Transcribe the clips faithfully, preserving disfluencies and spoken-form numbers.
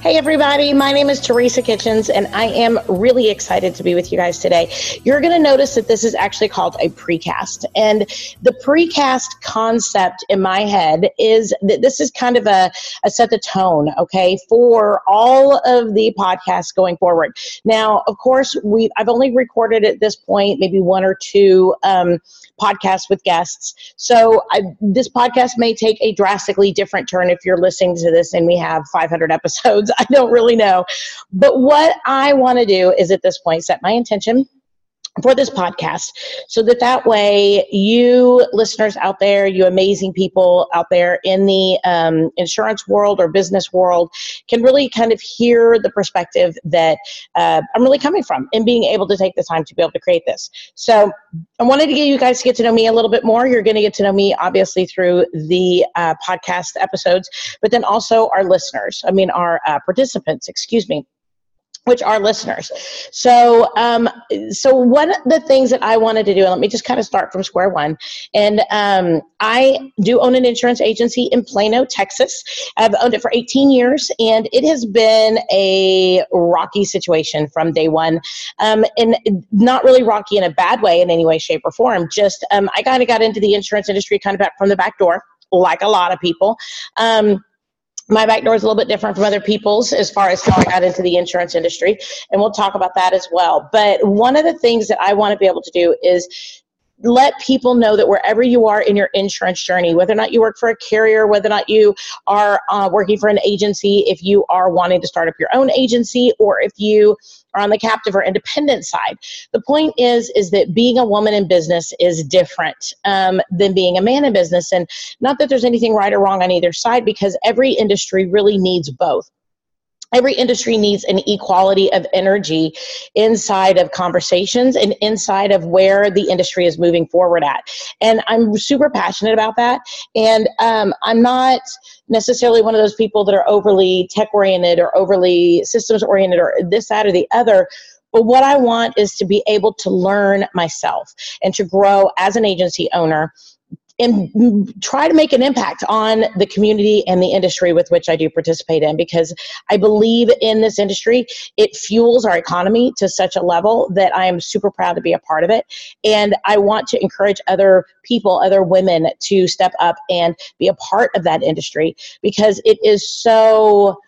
Hey everybody, my name is Teresa Kitchens and I am really excited to be with you guys today. You're going to notice that this is actually called a precast, and the precast concept in my head is that this is kind of a, a set the tone, okay, for all of the podcasts going forward. Now, of course, we I've only recorded at this point maybe one or two um, podcasts with guests, so I, this podcast may take a drastically different turn if you're listening to this and we have five hundred episodes. I don't really know. But what I want to do is at this point set my intention for this podcast so that that way you listeners out there, you amazing people out there in the um, insurance world or business world can really kind of hear the perspective that uh, I'm really coming from and being able to take the time to be able to create this. So I wanted to get you guys to get to know me a little bit more. You're going to get to know me obviously through the uh, podcast episodes, but then also our listeners, I mean our uh, participants, excuse me. Which are listeners. So, um, so one of the things that I wanted to do, and let me just kind of start from square one. And um, I do own an insurance agency in Plano, Texas. I've owned it for eighteen years, and it has been a rocky situation from day one, um, and not really rocky in a bad way in any way, shape, or form. Just um, I kind of got into the insurance industry kind of from the back door, like a lot of people. Um, My back door is a little bit different from other people's as far as how I got into the insurance industry, and we'll talk about that as well. But one of the things that I want to be able to do is let people know that wherever you are in your insurance journey, whether or not you work for a carrier, whether or not you are uh, working for an agency, if you are wanting to start up your own agency, or if you are on the captive or independent side. The point is, is that being a woman in business is different um, than being a man in business. And not that there's anything right or wrong on either side, because every industry really needs both. Every industry needs an equality of energy inside of conversations and inside of where the industry is moving forward at. And I'm super passionate about that. And um, I'm not necessarily one of those people that are overly tech-oriented or overly systems-oriented or this, that, or the other. But what I want is to be able to learn myself and to grow as an agency owner and try to make an impact on the community and the industry with which I do participate in, because I believe in this industry. It fuels our economy to such a level that I am super proud to be a part of it. And I want to encourage other people, other women, to step up and be a part of that industry, because it is so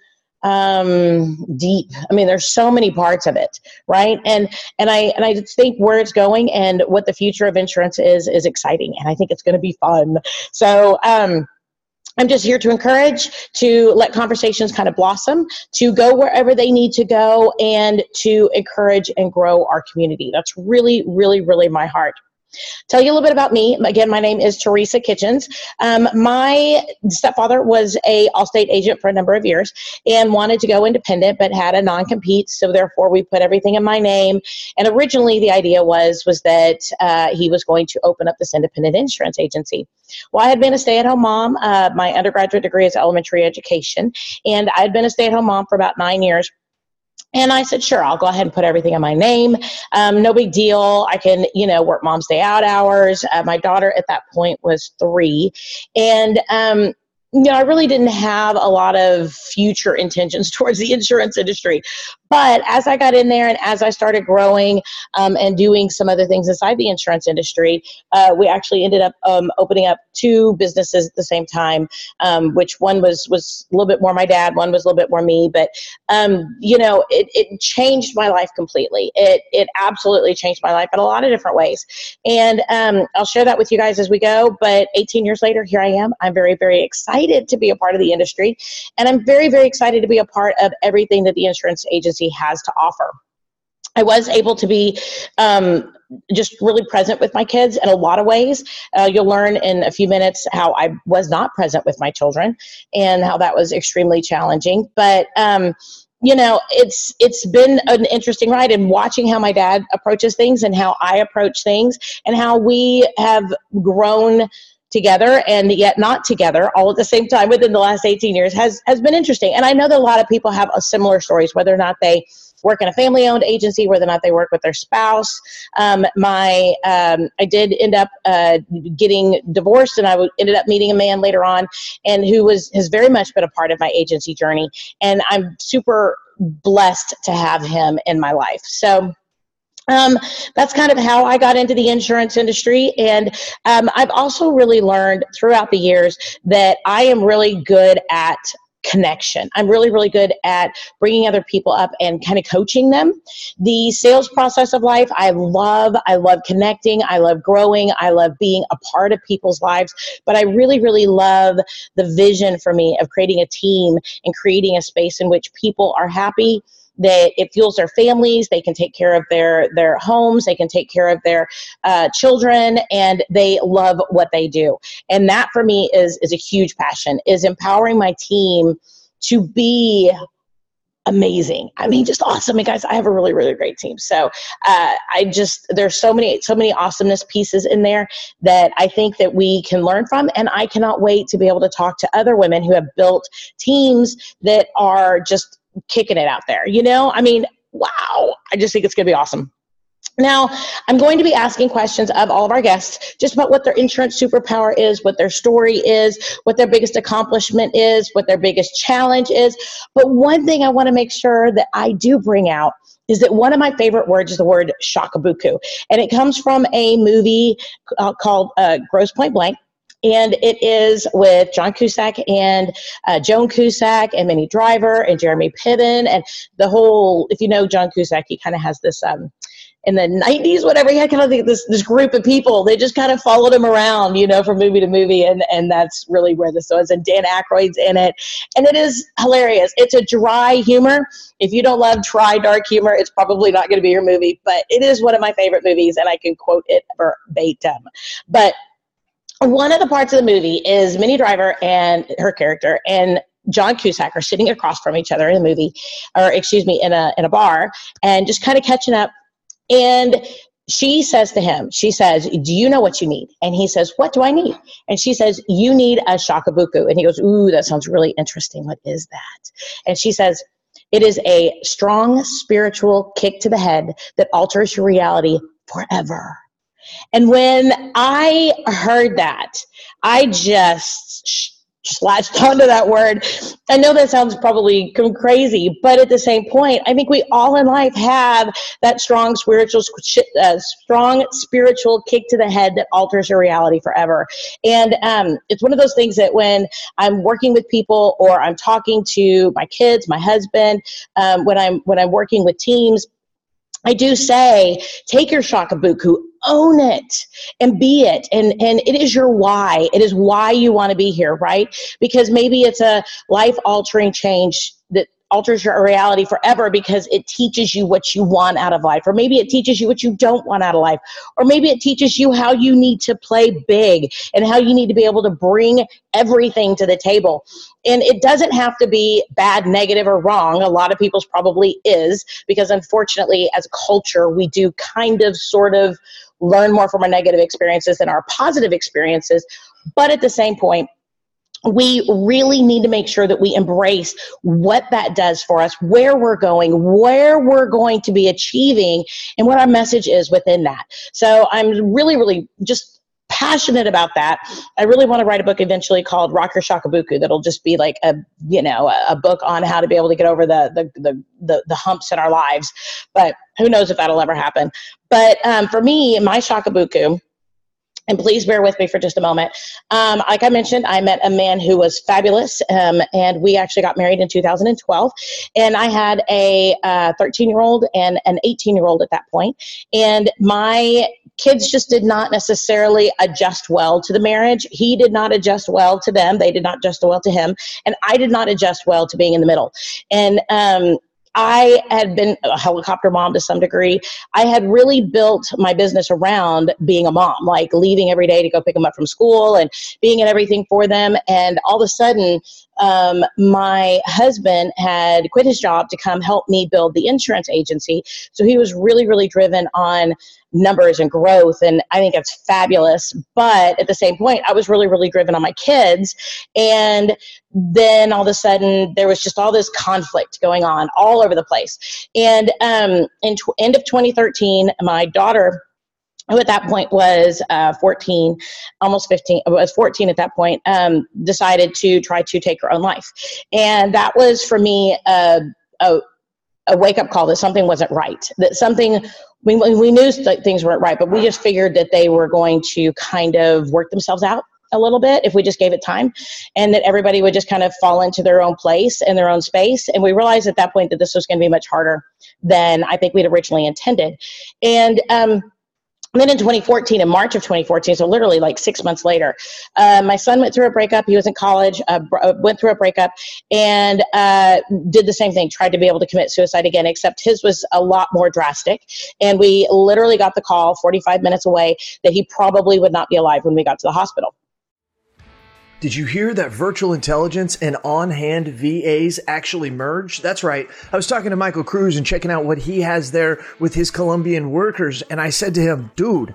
Um, deep. I mean, there's so many parts of it, right? And and I and I just think where it's going and what the future of insurance is is exciting, and I think it's going to be fun. So um, I'm just here to encourage, to let conversations kind of blossom, to go wherever they need to go, and to encourage and grow our community. That's really, really, really my heart. Tell you a little bit about me. Again, my name is Teresa Kitchens. Um, my stepfather was a Allstate agent for a number of years and wanted to go independent, but had a non-compete. So therefore, we put everything in my name. And originally, the idea was was that uh, he was going to open up this independent insurance agency. Well, I had been a stay-at-home mom. Uh, my undergraduate degree is elementary education, and I had been a stay-at-home mom for about nine years. And I said, sure, I'll go ahead and put everything in my name. Um, no big deal. I can, you know, work mom's day out hours. Uh, my daughter at that point was three. And, um, you know, I really didn't have a lot of future intentions towards the insurance industry. But as I got in there and as I started growing um, and doing some other things inside the insurance industry, uh, we actually ended up um, opening up two businesses at the same time, um, which one was, was a little bit more my dad, one was a little bit more me. But, um, you know, it, it changed my life completely. It it absolutely changed my life in a lot of different ways. And um, I'll share that with you guys as we go. But eighteen years later, here I am. I'm very, very excited to be a part of the industry, and I'm very, very excited to be a part of everything that the insurance agency has to offer. I was able to be um, just really present with my kids in a lot of ways. Uh, you'll learn in a few minutes how I was not present with my children and how that was extremely challenging, but um, you know, it's it's been an interesting ride, and watching how my dad approaches things and how I approach things and how we have grown together and yet not together all at the same time within the last eighteen years has, has been interesting. And I know that a lot of people have a similar stories, whether or not they work in a family-owned agency, whether or not they work with their spouse. Um, my, um, I did end up uh, getting divorced, and I w- ended up meeting a man later on, and who was has very much been a part of my agency journey. And I'm super blessed to have him in my life. So um, that's kind of how I got into the insurance industry. And um, I've also really learned throughout the years that I am really good at connection. I'm really, really good at bringing other people up and kind of coaching them. The sales process of life, I love. I love connecting. I love growing. I love being a part of people's lives. But I really, really love the vision for me of creating a team and creating a space in which people are happy, that it fuels their families, they can take care of their, their homes, they can take care of their uh, children, and they love what they do. And that for me is, is a huge passion, is empowering my team to be amazing. I mean, just awesome. And guys, I have a really, really great team. So uh, I just, there's so many, so many awesomeness pieces in there that I think that we can learn from. And I cannot wait to be able to talk to other women who have built teams that are just kicking it out there. You know, I mean, wow, I just think it's going to be awesome. Now, I'm going to be asking questions of all of our guests just about what their insurance superpower is, what their story is, what their biggest accomplishment is, what their biggest challenge is. But one thing I want to make sure that I do bring out is that one of my favorite words is the word shakabuku. And it comes from a movie uh, called uh, Gross Point Blank. And it is with John Cusack and uh, Joan Cusack and Minnie Driver and Jeremy Piven and the whole, if you know John Cusack, he kind of has this, um, in the nineties, whatever, he had kind of this, this group of people. They just kind of followed him around, you know, from movie to movie. And, and that's really where this was. And Dan Aykroyd's in it. And it is hilarious. It's a dry humor. If you don't love dry, dark humor, it's probably not going to be your movie. But it is one of my favorite movies, and I can quote it verbatim. But one of the parts of the movie is Minnie Driver and her character and John Cusack are sitting across from each other in a movie, or excuse me, in a in a bar, and just kind of catching up. And she says to him, she says, "Do you know what you need?" And he says, "What do I need?" And she says, "You need a shakabuku." And he goes, "Ooh, that sounds really interesting. What is that?" And she says, "It is a strong spiritual kick to the head that alters your reality forever." And when I heard that, I just sh- slashed onto that word. I know that sounds probably crazy, but at the same point, I think we all in life have that strong spiritual, uh, strong spiritual kick to the head that alters your reality forever. And um, it's one of those things that when I'm working with people, or I'm talking to my kids, my husband, um, when I'm when I'm working with teams, I do say, take your shakabuku, own it, and be it. And, and it is your why. It is why you want to be here, right? Because maybe it's a life-altering change that alters your reality forever because it teaches you what you want out of life. Or maybe it teaches you what you don't want out of life. Or maybe it teaches you how you need to play big and how you need to be able to bring everything to the table. And it doesn't have to be bad, negative, or wrong. A lot of people's probably is, because unfortunately, as a culture, we do kind of sort of learn more from our negative experiences than our positive experiences. But at the same point, we really need to make sure that we embrace what that does for us, where we're going, where we're going to be achieving, and what our message is within that. So I'm really, really just passionate about that. I really want to write a book eventually called Rock Your Shakabuku that'll just be like a, you know, a book on how to be able to get over the the the the, the humps in our lives. But who knows if that'll ever happen. But um, for me, my shakabuku, and please bear with me for just a moment. Um, like I mentioned, I met a man who was fabulous, um, and we actually got married in two thousand twelve. And I had a uh, thirteen-year-old and an eighteen-year-old at that point. And my kids just did not necessarily adjust well to the marriage. He did not adjust well to them. They did not adjust well to him. And I did not adjust well to being in the middle. And um I had been a helicopter mom to some degree. I had really built my business around being a mom, like leaving every day to go pick them up from school and being in everything for them. And all of a sudden, um, my husband had quit his job to come help me build the insurance agency. So he was really, really driven on numbers and growth. And I think it's fabulous. But at the same point, I was really, really driven on my kids. And then all of a sudden, there was just all this conflict going on all over the place. And um, in t- end of twenty thirteen, my daughter, who at that point was uh, fourteen, almost fifteen, was fourteen at that point, um, decided to try to take her own life. And that was, for me, a, a, a wake-up call that something wasn't right, that something we, we knew that things weren't right, but we just figured that they were going to kind of work themselves out a little bit if we just gave it time, and that everybody would just kind of fall into their own place and their own space. And we realized at that point that this was going to be much harder than I think we'd originally intended. And um, then in twenty fourteen, in March of twenty fourteen, so literally like six months later, uh, my son went through a breakup. He was in college, uh, went through a breakup, and uh, did the same thing, tried to be able to commit suicide again, except his was a lot more drastic. And we literally got the call forty-five minutes away that he probably would not be alive when we got to the hospital. Did you hear that virtual intelligence and on-hand V As actually merge? That's right. I was talking to Michael Cruz and checking out what he has there with his Colombian workers. And I said to him, dude,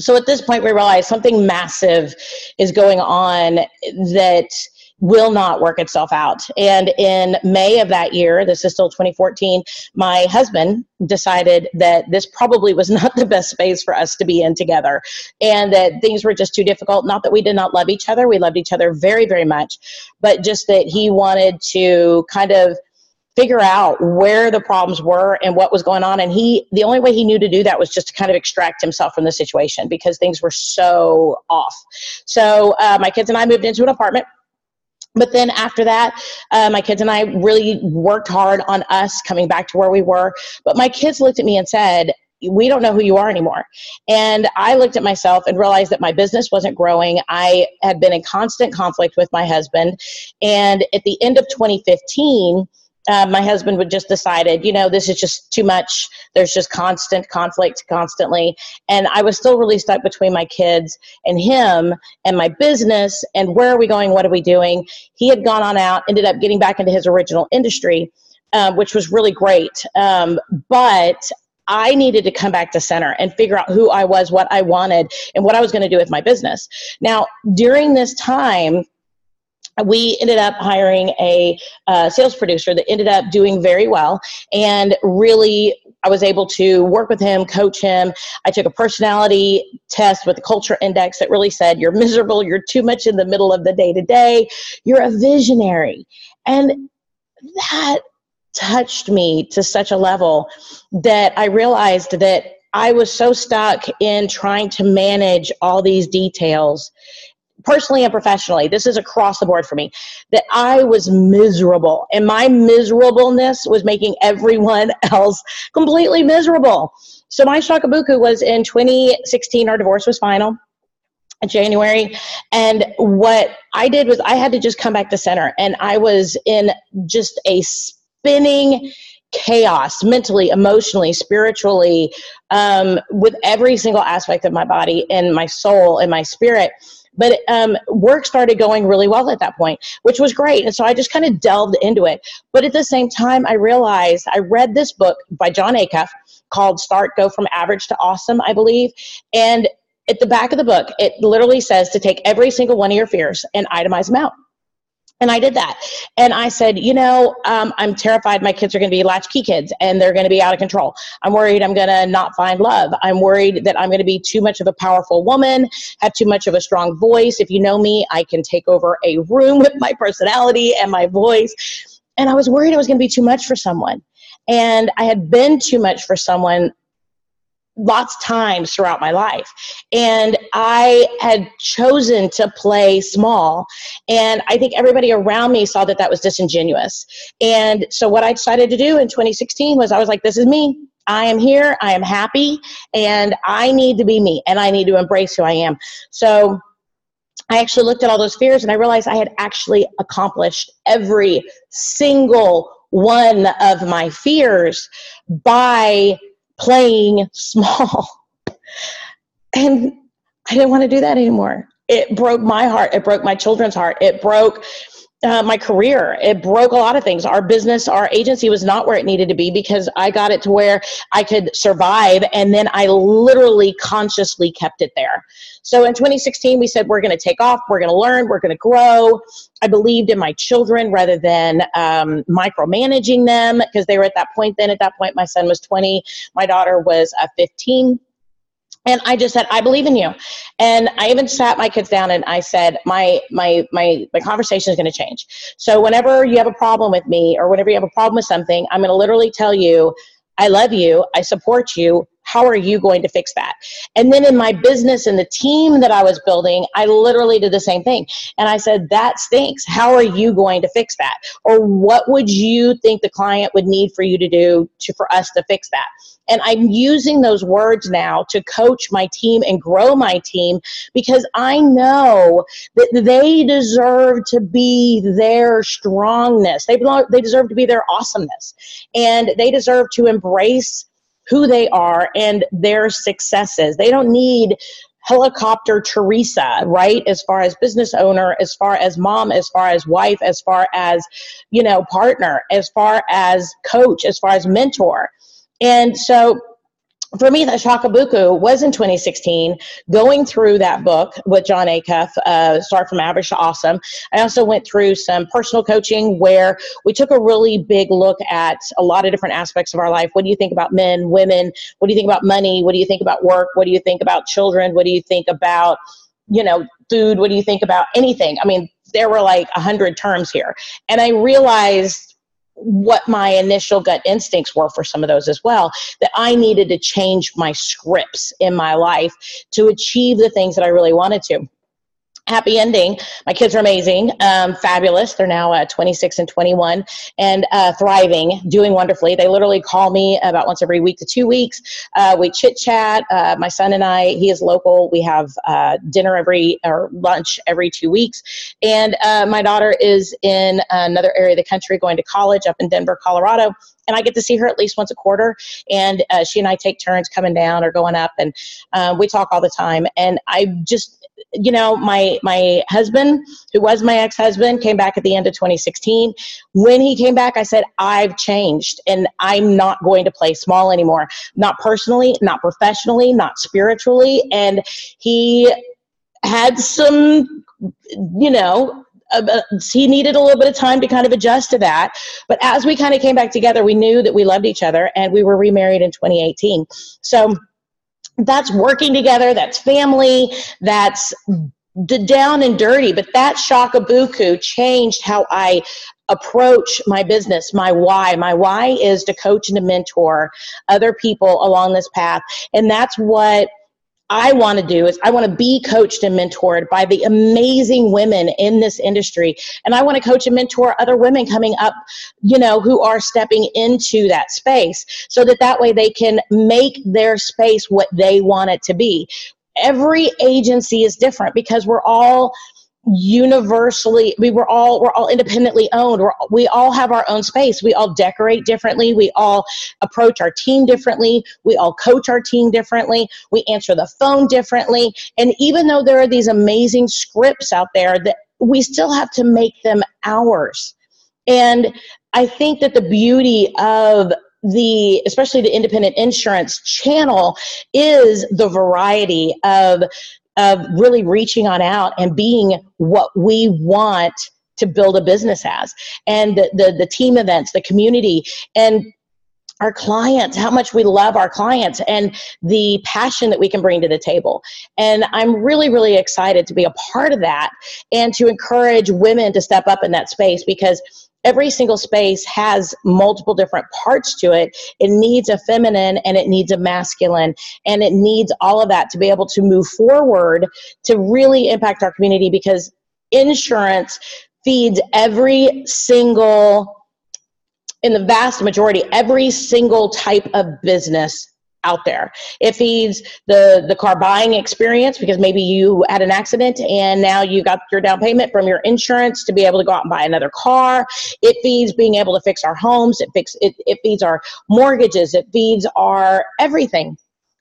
So at this point, we realized something massive is going on that will not work itself out. And in May of that year, this is still twenty fourteen, my husband decided that this probably was not the best space for us to be in together, and that things were just too difficult. Not that we did not love each other. We loved each other very, very much, but just that he wanted to kind of figure out where the problems were and what was going on. And he, the only way he knew to do that was just to kind of extract himself from the situation because things were so off. So uh, my kids and I moved into an apartment. But then after that, uh, my kids and I really worked hard on us coming back to where we were. But my kids looked at me and said, we don't know who you are anymore. And I looked at myself and realized that my business wasn't growing. I had been in constant conflict with my husband. And at the end of twenty fifteen, Uh, my husband would just decided, you know, this is just too much. There's just constant conflict constantly. And I was still really stuck between my kids and him and my business and where are we going? What are we doing? He had gone on out, ended up getting back into his original industry, uh, which was really great. Um, but I needed to come back to center and figure out who I was, what I wanted, and what I was going to do with my business. Now, during this time, we ended up hiring a uh, sales producer that ended up doing very well, and really I was able to work with him, coach him. I took a personality test with the Culture Index that really said, you're miserable, you're too much in the middle of the day-to-day, you're a visionary. And that touched me to such a level that I realized that I was so stuck in trying to manage all these details personally and professionally, this is across the board for me, that I was miserable. And my miserableness was making everyone else completely miserable. So my shakabuku was in twenty sixteen. Our divorce was final in January. And what I did was I had to just come back to center. And I was in just a spinning chaos, mentally, emotionally, spiritually, um, with every single aspect of my body and my soul and my spirit. But um, work started going really well at that point, which was great. And so I just kind of delved into it. But at the same time, I realized I read this book by John Acuff called Start, Go From Average to Awesome, I believe. And at the back of the book, it literally says to take every single one of your fears and itemize them out. And I did that. And I said, you know, um, I'm terrified my kids are going to be latchkey kids and they're going to be out of control. I'm worried I'm going to not find love. I'm worried that I'm going to be too much of a powerful woman, have too much of a strong voice. If you know me, I can take over a room with my personality and my voice. And I was worried I was going to be too much for someone. And I had been too much for someone lots of times throughout my life. And I had chosen to play small. And I think everybody around me saw that that was disingenuous. And so what I decided to do in twenty sixteen was I was like, this is me. I am here. I am happy. And I need to be me. And I need to embrace who I am. So I actually looked at all those fears and I realized I had actually accomplished every single one of my fears by playing small. And I didn't want to do that anymore. It broke my heart. It broke my children's heart. It broke uh, my career. It broke a lot of things. Our business, our agency was not where it needed to be because I got it to where I could survive. And then I literally consciously kept it there. So in twenty sixteen, we said, we're going to take off. We're going to learn. We're going to grow. I believed in my children rather than um, micromanaging them because they were at that point. Then at that point, my son was twenty. My daughter was uh, fifteen. And I just said, I believe in you. And I even sat my kids down and I said, my my my my conversation is going to change. So whenever you have a problem with me or whenever you have a problem with something, I'm going to literally tell you, I love you. I support you. How are you going to fix that? And then in my business and the team that I was building, I literally did the same thing. And I said, that stinks. How are you going to fix that? Or what would you think the client would need for you to do to, for us to fix that? And I'm using those words now to coach my team and grow my team because I know that they deserve to be their strongness. They belong, they deserve to be their awesomeness. And they deserve to embrace who they are and their successes. They don't need helicopter Teresa, right? As far as business owner, as far as mom, as far as wife, as far as, you know, partner, as far as coach, as far as mentor. And so for me, that shakabuku was in twenty sixteen, going through that book with John Acuff, uh, Start From Average to Awesome. I also went through some personal coaching where we took a really big look at a lot of different aspects of our life. What do you think about men, women? What do you think about money? What do you think about work? What do you think about children? What do you think about, you know, food? What do you think about anything? I mean, there were like a hundred terms here. And I realized what my initial gut instincts were for some of those as well, that I needed to change my scripts in my life to achieve the things that I really wanted to. Happy ending. My kids are amazing, um, fabulous. They're now uh, twenty-six and twenty-one and uh, thriving, doing wonderfully. They literally call me about once every week to two weeks. Uh, we chit chat. Uh, my son and I, he is local. We have uh, dinner every or lunch every two weeks. And uh, my daughter is in another area of the country going to college up in Denver, Colorado. And I get to see her at least once a quarter. And uh, she and I take turns coming down or going up. And uh, we talk all the time. And I just, you know, my, my husband, who was my ex-husband, came back at the end of twenty sixteen. When he came back, I said, I've changed and I'm not going to play small anymore. Not personally, not professionally, not spiritually. And he had some, you know, Uh, he needed a little bit of time to kind of adjust to that. But as we kind of came back together, we knew that we loved each other and we were remarried in twenty eighteen. So that's working together. That's family. That's the down and dirty. But that shakabuku changed how I approach my business, my why. My why is to coach and to mentor other people along this path. And that's what I want to do is I want to be coached and mentored by the amazing women in this industry. And I want to coach and mentor other women coming up, you know, who are stepping into that space so that that way they can make their space what they want it to be. Every agency is different because we're all universally, we were all, we're all independently owned. We're, we all have our own space. We all decorate differently. We all approach our team differently. We all coach our team differently. We answer the phone differently. And even though there are these amazing scripts out there, that we still have to make them ours. And I think that the beauty of the, especially the independent insurance channel, is the variety of of really reaching on out and being what we want to build a business as. And the, the, the team events, the community, and our clients, how much we love our clients and the passion that we can bring to the table. And I'm really, really excited to be a part of that and to encourage women to step up in that space, because every single space has multiple different parts to it. It needs a feminine and it needs a masculine, and it needs all of that to be able to move forward to really impact our community, because insurance feeds every single, in the vast majority, every single type of business out there. It feeds the, the car buying experience, because maybe you had an accident and now you got your down payment from your insurance to be able to go out and buy another car. It feeds being able to fix our homes. It fix it, it feeds our mortgages. It feeds our everything.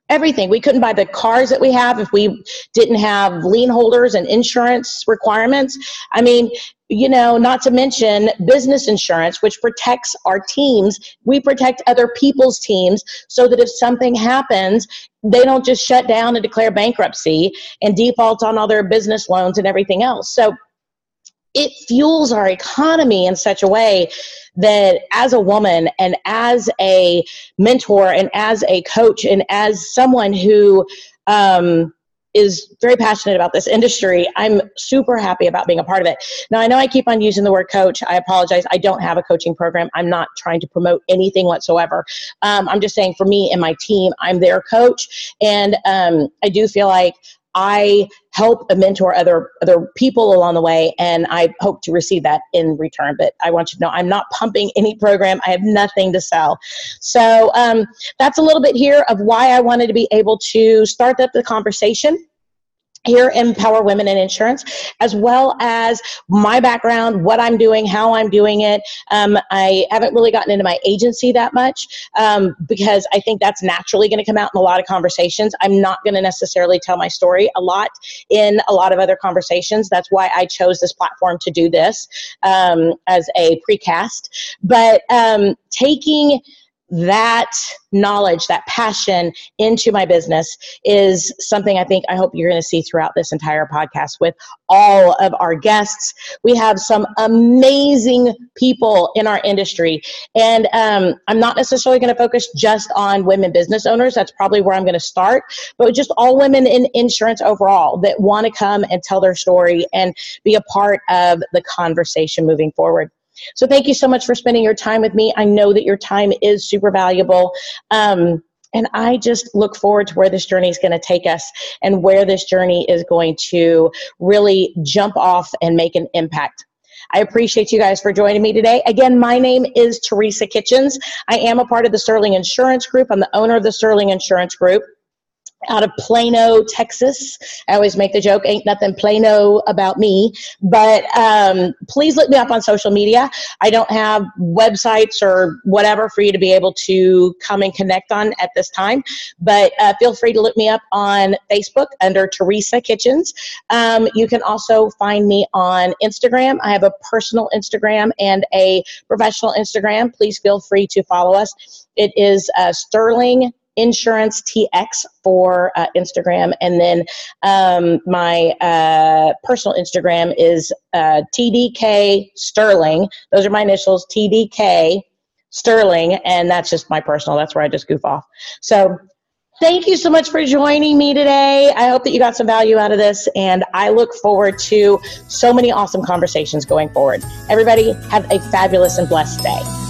Everything. We couldn't buy the cars that we have if we didn't have lien holders and insurance requirements. I mean, you know, not to mention business insurance, which protects our teams. We protect other people's teams so that if something happens, they don't just shut down and declare bankruptcy and default on all their business loans and everything else. So it fuels our economy in such a way that as a woman and as a mentor and as a coach and as someone who um, is very passionate about this industry, I'm super happy about being a part of it. Now, I know I keep on using the word coach. I apologize. I don't have a coaching program. I'm not trying to promote anything whatsoever. Um, I'm just saying, for me and my team, I'm their coach. And um, I do feel like I help and mentor other other people along the way, and I hope to receive that in return. But I want you to know I'm not pumping any program. I have nothing to sell. So um, that's a little bit here of why I wanted to be able to start up the conversation here, Empower Women in Insurance, as well as my background, what I'm doing, how I'm doing it. Um, I haven't really gotten into my agency that much um, because I think that's naturally going to come out in a lot of conversations. I'm not going to necessarily tell my story a lot in a lot of other conversations. That's why I chose this platform to do this um, as a precast. But um, taking that knowledge, that passion into my business is something I think I hope you're going to see throughout this entire podcast with all of our guests. We have some amazing people in our industry, and um, I'm not necessarily going to focus just on women business owners. That's probably where I'm going to start, but just all women in insurance overall that want to come and tell their story and be a part of the conversation moving forward. So thank you so much for spending your time with me. I know that your time is super valuable. Um, and I just look forward to where this journey is going to take us and where this journey is going to really jump off and make an impact. I appreciate you guys for joining me today. Again, my name is Teresa Kitchens. I am a part of the Sterling Insurance Group. I'm the owner of the Sterling Insurance Group out of Plano, Texas. I always make the joke, ain't nothing Plano about me. But um, please look me up on social media. I don't have websites or whatever for you to be able to come and connect on at this time. But uh, feel free to look me up on Facebook under Teresa Kitchens. Um, you can also find me on Instagram. I have a personal Instagram and a professional Instagram. Please feel free to follow us. It is uh, Sterling Insurance T X for uh, Instagram, and then um, my uh, personal Instagram is uh, T D K Sterling. Those are my initials, T D K Sterling, and that's just my personal. That's where I just goof off. So thank you so much for joining me today. I hope that you got some value out of this, and I look forward to so many awesome conversations going forward. Everybody have a fabulous and blessed day.